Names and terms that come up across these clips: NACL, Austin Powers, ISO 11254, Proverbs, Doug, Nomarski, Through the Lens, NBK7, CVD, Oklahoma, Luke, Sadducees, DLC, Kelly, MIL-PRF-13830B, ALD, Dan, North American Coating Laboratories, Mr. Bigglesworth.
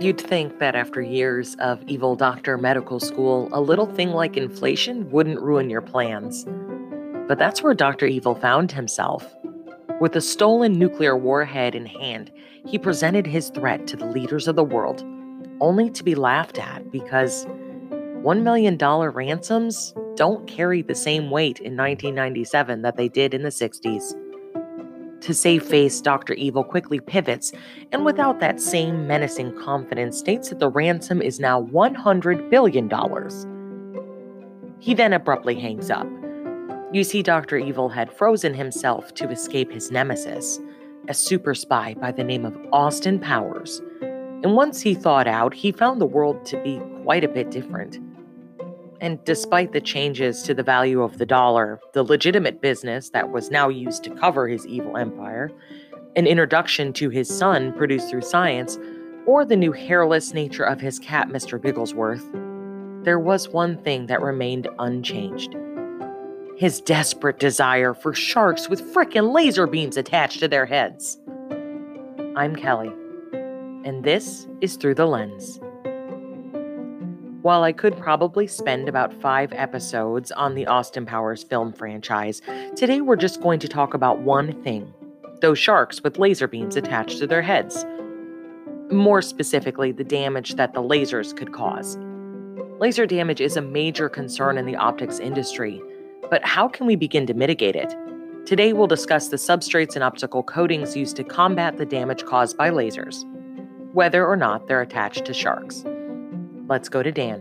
You'd think that after years of evil doctor medical school, a little thing like inflation wouldn't ruin your plans. But that's where Dr. Evil found himself. With a stolen nuclear warhead in hand, he presented his threat to the leaders of the world, only to be laughed at because $1 million ransoms don't carry the same weight in 1997 that they did in the 60s. To save face, Dr. Evil quickly pivots, and without that same menacing confidence, states that the ransom is now $100 billion. He then abruptly hangs up. You see, Dr. Evil had frozen himself to escape his nemesis, a super spy by the name of Austin Powers. And once he thawed out, he found the world to be quite a bit different. And despite the changes to the value of the dollar, the legitimate business that was now used to cover his evil empire, an introduction to his son produced through science, or the new hairless nature of his cat, Mr. Bigglesworth, there was one thing that remained unchanged. His desperate desire for sharks with frickin' laser beams attached to their heads. I'm Kelly, and this is Through the Lens. While I could probably spend about 5 episodes on the Austin Powers film franchise, today we're just going to talk about one thing, those sharks with laser beams attached to their heads. More specifically, the damage that the lasers could cause. Laser damage is a major concern in the optics industry, but how can we begin to mitigate it? Today we'll discuss the substrates and optical coatings used to combat the damage caused by lasers, whether or not they're attached to sharks. Let's go to Dan.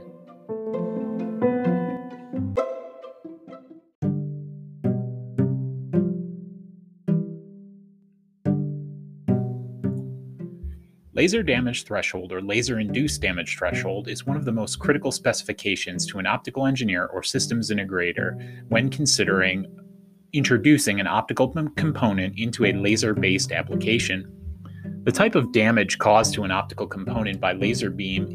Laser damage threshold, or laser-induced damage threshold, is one of the most critical specifications to an optical engineer or systems integrator when considering introducing an optical component into a laser-based application. The type of damage caused to an optical component by laser beam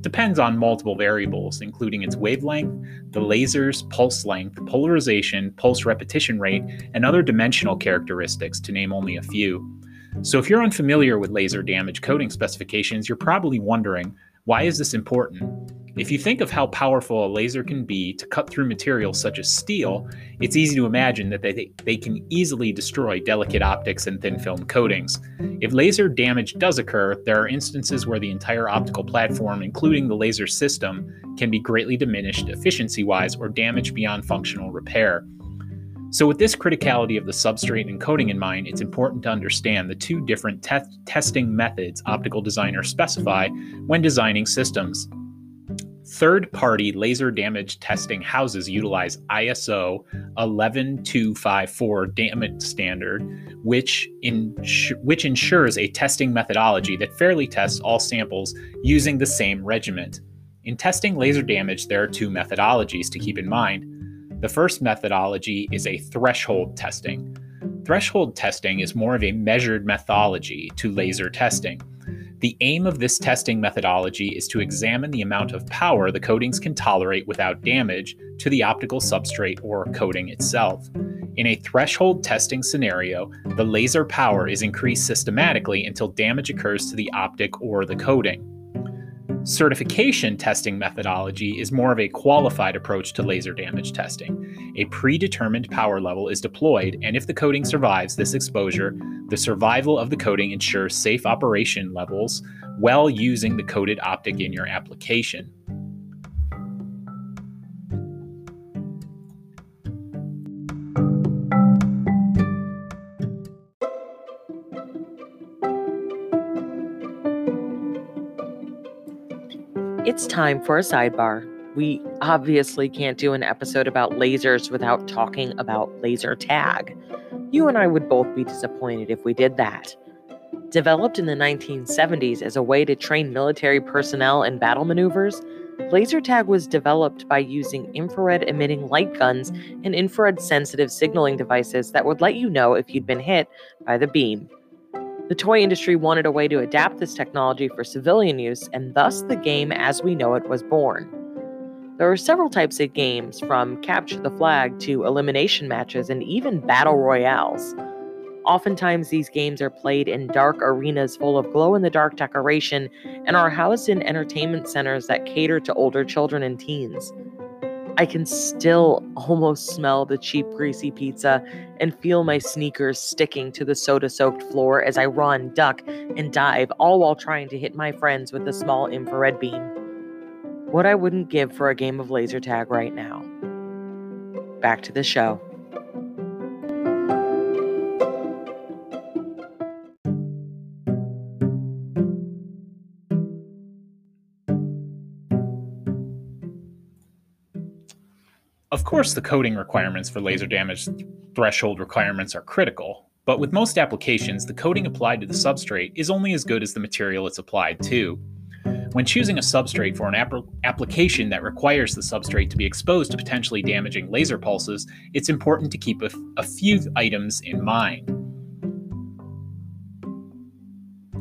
depends on multiple variables, including its wavelength, the laser's pulse length, polarization, pulse repetition rate, and other dimensional characteristics, to name only a few. So if you're unfamiliar with laser damage coating specifications, you're probably wondering, why is this important? If you think of how powerful a laser can be to cut through materials such as steel, it's easy to imagine that they can easily destroy delicate optics and thin film coatings. If laser damage does occur, there are instances where the entire optical platform, including the laser system, can be greatly diminished efficiency-wise or damaged beyond functional repair. So with this criticality of the substrate and coating in mind, it's important to understand the two different testing methods optical designers specify when designing systems. Third-party laser damage testing houses utilize ISO 11254 damage standard, which ensures a testing methodology that fairly tests all samples using the same regiment. In testing laser damage, there are two methodologies to keep in mind. The first methodology is a threshold testing. Threshold testing is more of a measured methodology to laser testing. The aim of this testing methodology is to examine the amount of power the coatings can tolerate without damage to the optical substrate or coating itself. In a threshold testing scenario, the laser power is increased systematically until damage occurs to the optic or the coating. Certification testing methodology is more of a qualified approach to laser damage testing. A predetermined power level is deployed, and if the coating survives this exposure, the survival of the coating ensures safe operation levels while using the coated optic in your application. It's time for a sidebar. We obviously can't do an episode about lasers without talking about laser tag. You and I would both be disappointed if we did that. Developed in the 1970s as a way to train military personnel in battle maneuvers, laser tag was developed by using infrared-emitting light guns and infrared-sensitive signaling devices that would let you know if you'd been hit by the beam. The toy industry wanted a way to adapt this technology for civilian use, and thus the game as we know it was born. There are several types of games, from capture the flag to elimination matches and even battle royales. Oftentimes, these games are played in dark arenas full of glow-in-the-dark decoration and are housed in entertainment centers that cater to older children and teens. I can still almost smell the cheap, greasy pizza and feel my sneakers sticking to the soda-soaked floor as I run, duck, and dive, all while trying to hit my friends with a small infrared beam. What I wouldn't give for a game of laser tag right now. Back to the show. Of course, the coding requirements for laser damage threshold requirements are critical, but with most applications, the coding applied to the substrate is only as good as the material it's applied to. When choosing a substrate for an application that requires the substrate to be exposed to potentially damaging laser pulses, it's important to keep a few items in mind.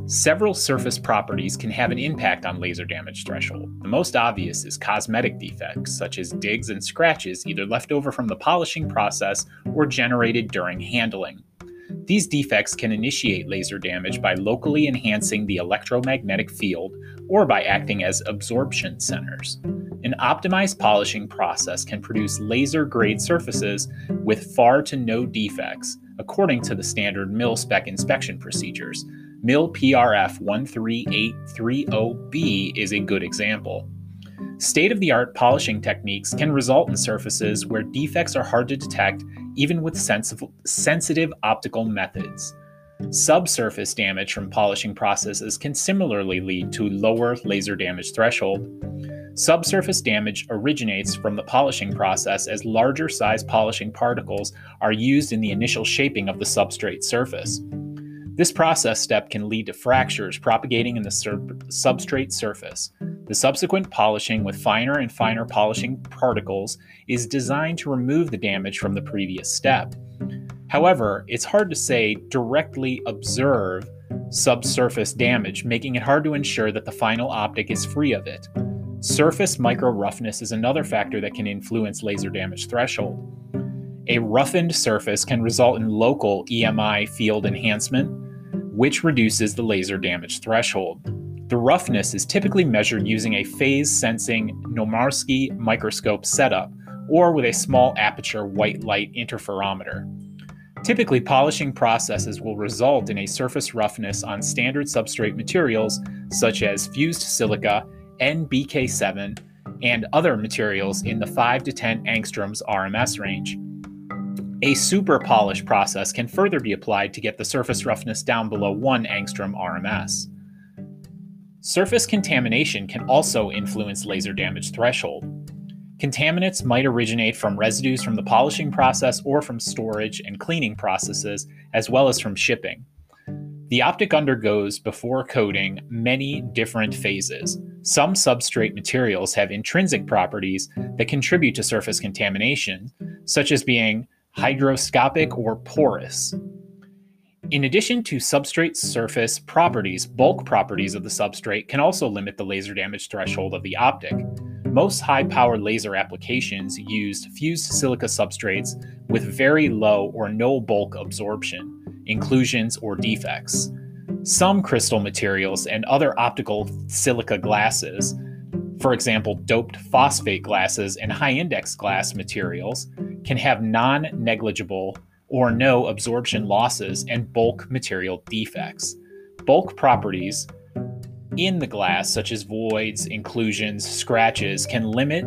Several surface properties can have an impact on laser damage threshold. The most obvious is cosmetic defects, such as digs and scratches either left over from the polishing process or generated during handling. These defects can initiate laser damage by locally enhancing the electromagnetic field or by acting as absorption centers. An optimized polishing process can produce laser-grade surfaces with far to no defects, according to the standard MIL spec inspection procedures. MIL-PRF-13830B is a good example. State-of-the-art polishing techniques can result in surfaces where defects are hard to detect even with sensitive optical methods. Subsurface damage from polishing processes can similarly lead to lower laser damage threshold. Subsurface damage originates from the polishing process as larger-sized polishing particles are used in the initial shaping of the substrate surface. This process step can lead to fractures propagating in the substrate surface. The subsequent polishing with finer and finer polishing particles is designed to remove the damage from the previous step. However, it's hard to say directly observe subsurface damage, making it hard to ensure that the final optic is free of it. Surface micro-roughness is another factor that can influence laser damage threshold. A roughened surface can result in local EMI field enhancement, which reduces the laser damage threshold. The roughness is typically measured using a phase-sensing Nomarski microscope setup or with a small aperture white light interferometer. Typically, polishing processes will result in a surface roughness on standard substrate materials such as fused silica, NBK7, and other materials in the 5 to 10 angstroms RMS range. A super polish process can further be applied to get the surface roughness down below 1 angstrom RMS. Surface contamination can also influence laser damage threshold. Contaminants might originate from residues from the polishing process or from storage and cleaning processes, as well as from shipping. The optic undergoes, before coating, many different phases. Some substrate materials have intrinsic properties that contribute to surface contamination, such as being hygroscopic or porous. In addition to substrate surface properties, bulk properties of the substrate can also limit the laser damage threshold of the optic. Most high-power laser applications used fused silica substrates with very low or no bulk absorption, inclusions, or defects. Some crystal materials and other optical silica glasses, for example, doped phosphate glasses and high-index glass materials, can have non-negligible or no absorption losses and bulk material defects. Bulk properties in the glass, such as voids, inclusions, scratches, can limit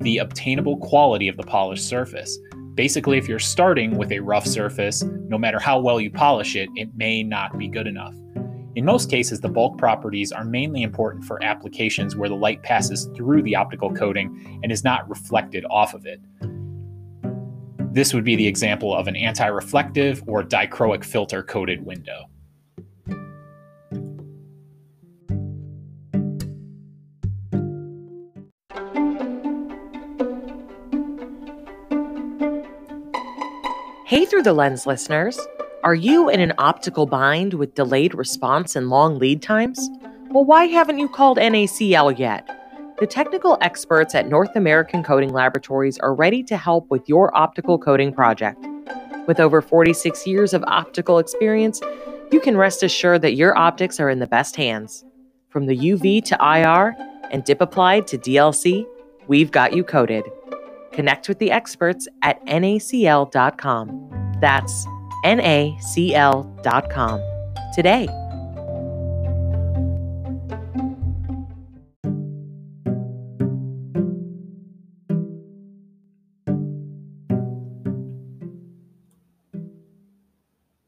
the obtainable quality of the polished surface. Basically, if you're starting with a rough surface, no matter how well you polish it, it may not be good enough. In most cases, the bulk properties are mainly important for applications where the light passes through the optical coating and is not reflected off of it. This would be the example of an anti-reflective or dichroic filter-coated window. Hey, Through the Lens listeners. Are you in an optical bind with delayed response and long lead times? Well, why haven't you called NACL yet? The technical experts at North American Coating Laboratories are ready to help with your optical coating project. With over 46 years of optical experience, you can rest assured that your optics are in the best hands. From the UV to IR and dip applied to DLC, we've got you coated. Connect with the experts at NACL.com. That's NACL.com today.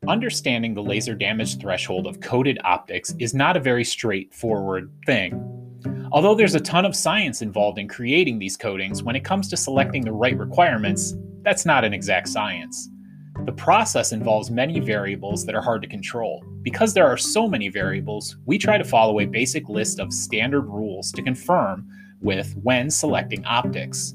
Understanding the laser damage threshold of coated optics is not a very straightforward thing. Although there's a ton of science involved in creating these coatings, when it comes to selecting the right requirements, that's not an exact science. The process involves many variables that are hard to control. Because there are so many variables, we try to follow a basic list of standard rules to confirm with when selecting optics.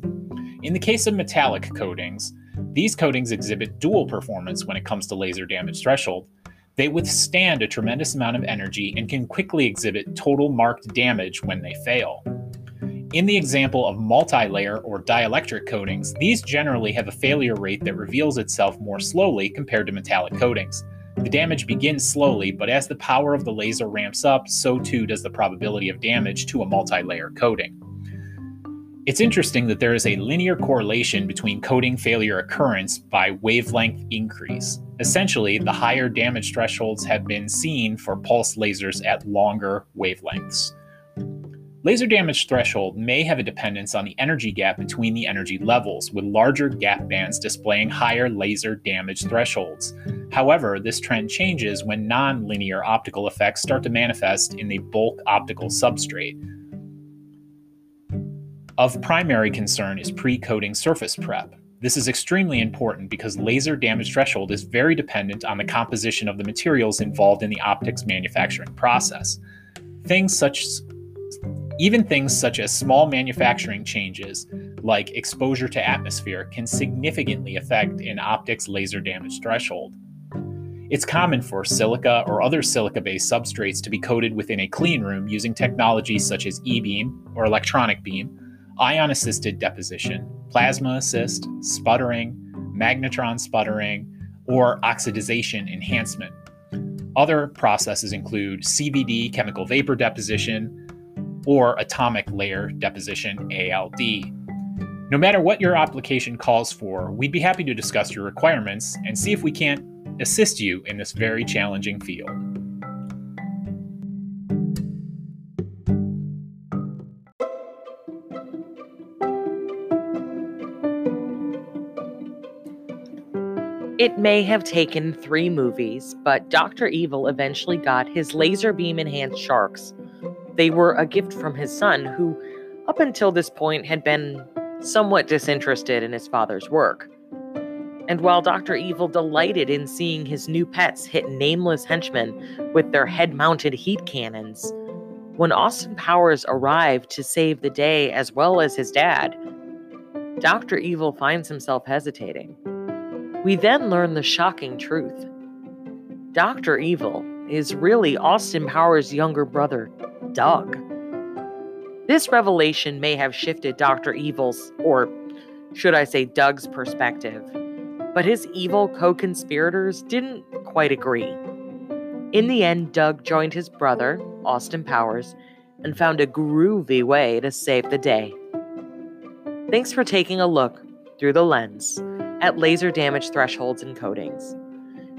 In the case of metallic coatings, these coatings exhibit dual performance when it comes to laser damage threshold. They withstand a tremendous amount of energy and can quickly exhibit total marked damage when they fail. In the example of multi-layer or dielectric coatings, these generally have a failure rate that reveals itself more slowly compared to metallic coatings. The damage begins slowly, but as the power of the laser ramps up, so too does the probability of damage to a multi-layer coating. It's interesting that there is a linear correlation between coating failure occurrence by wavelength increase. Essentially, the higher damage thresholds have been seen for pulse lasers at longer wavelengths. Laser damage threshold may have a dependence on the energy gap between the energy levels, with larger gap bands displaying higher laser damage thresholds. However, this trend changes when non-linear optical effects start to manifest in the bulk optical substrate. Of primary concern is pre-coating surface prep. This is extremely important because laser damage threshold is very dependent on the composition of the materials involved in the optics manufacturing process. Even things such as small manufacturing changes, like exposure to atmosphere, can significantly affect an optics laser damage threshold. It's common for silica or other silica-based substrates to be coated within a clean room using technologies such as E-beam or electronic beam, ion-assisted deposition, plasma assist, sputtering, magnetron sputtering, or oxidization enhancement. Other processes include CVD chemical vapor deposition or atomic layer deposition ALD. No matter what your application calls for, we'd be happy to discuss your requirements and see if we can't assist you in this very challenging field. It may have taken 3 movies, but Dr. Evil eventually got his laser beam-enhanced sharks. They were a gift from his son, who, up until this point, had been somewhat disinterested in his father's work. And while Dr. Evil delighted in seeing his new pets hit nameless henchmen with their head-mounted heat cannons, when Austin Powers arrived to save the day as well as his dad, Dr. Evil finds himself hesitating. We then learn the shocking truth. Dr. Evil is really Austin Powers' younger brother, Doug. This revelation may have shifted Dr. Evil's, or should I say Doug's, perspective, but his evil co-conspirators didn't quite agree. In the end, Doug joined his brother, Austin Powers, and found a groovy way to save the day. Thanks for taking a look through the lens at laser damage thresholds and coatings.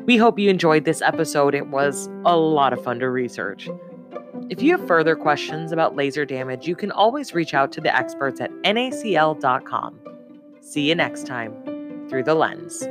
We hope you enjoyed this episode. It was a lot of fun to research. If you have further questions about laser damage, you can always reach out to the experts at NACL.com. See you next time, Through the Lens.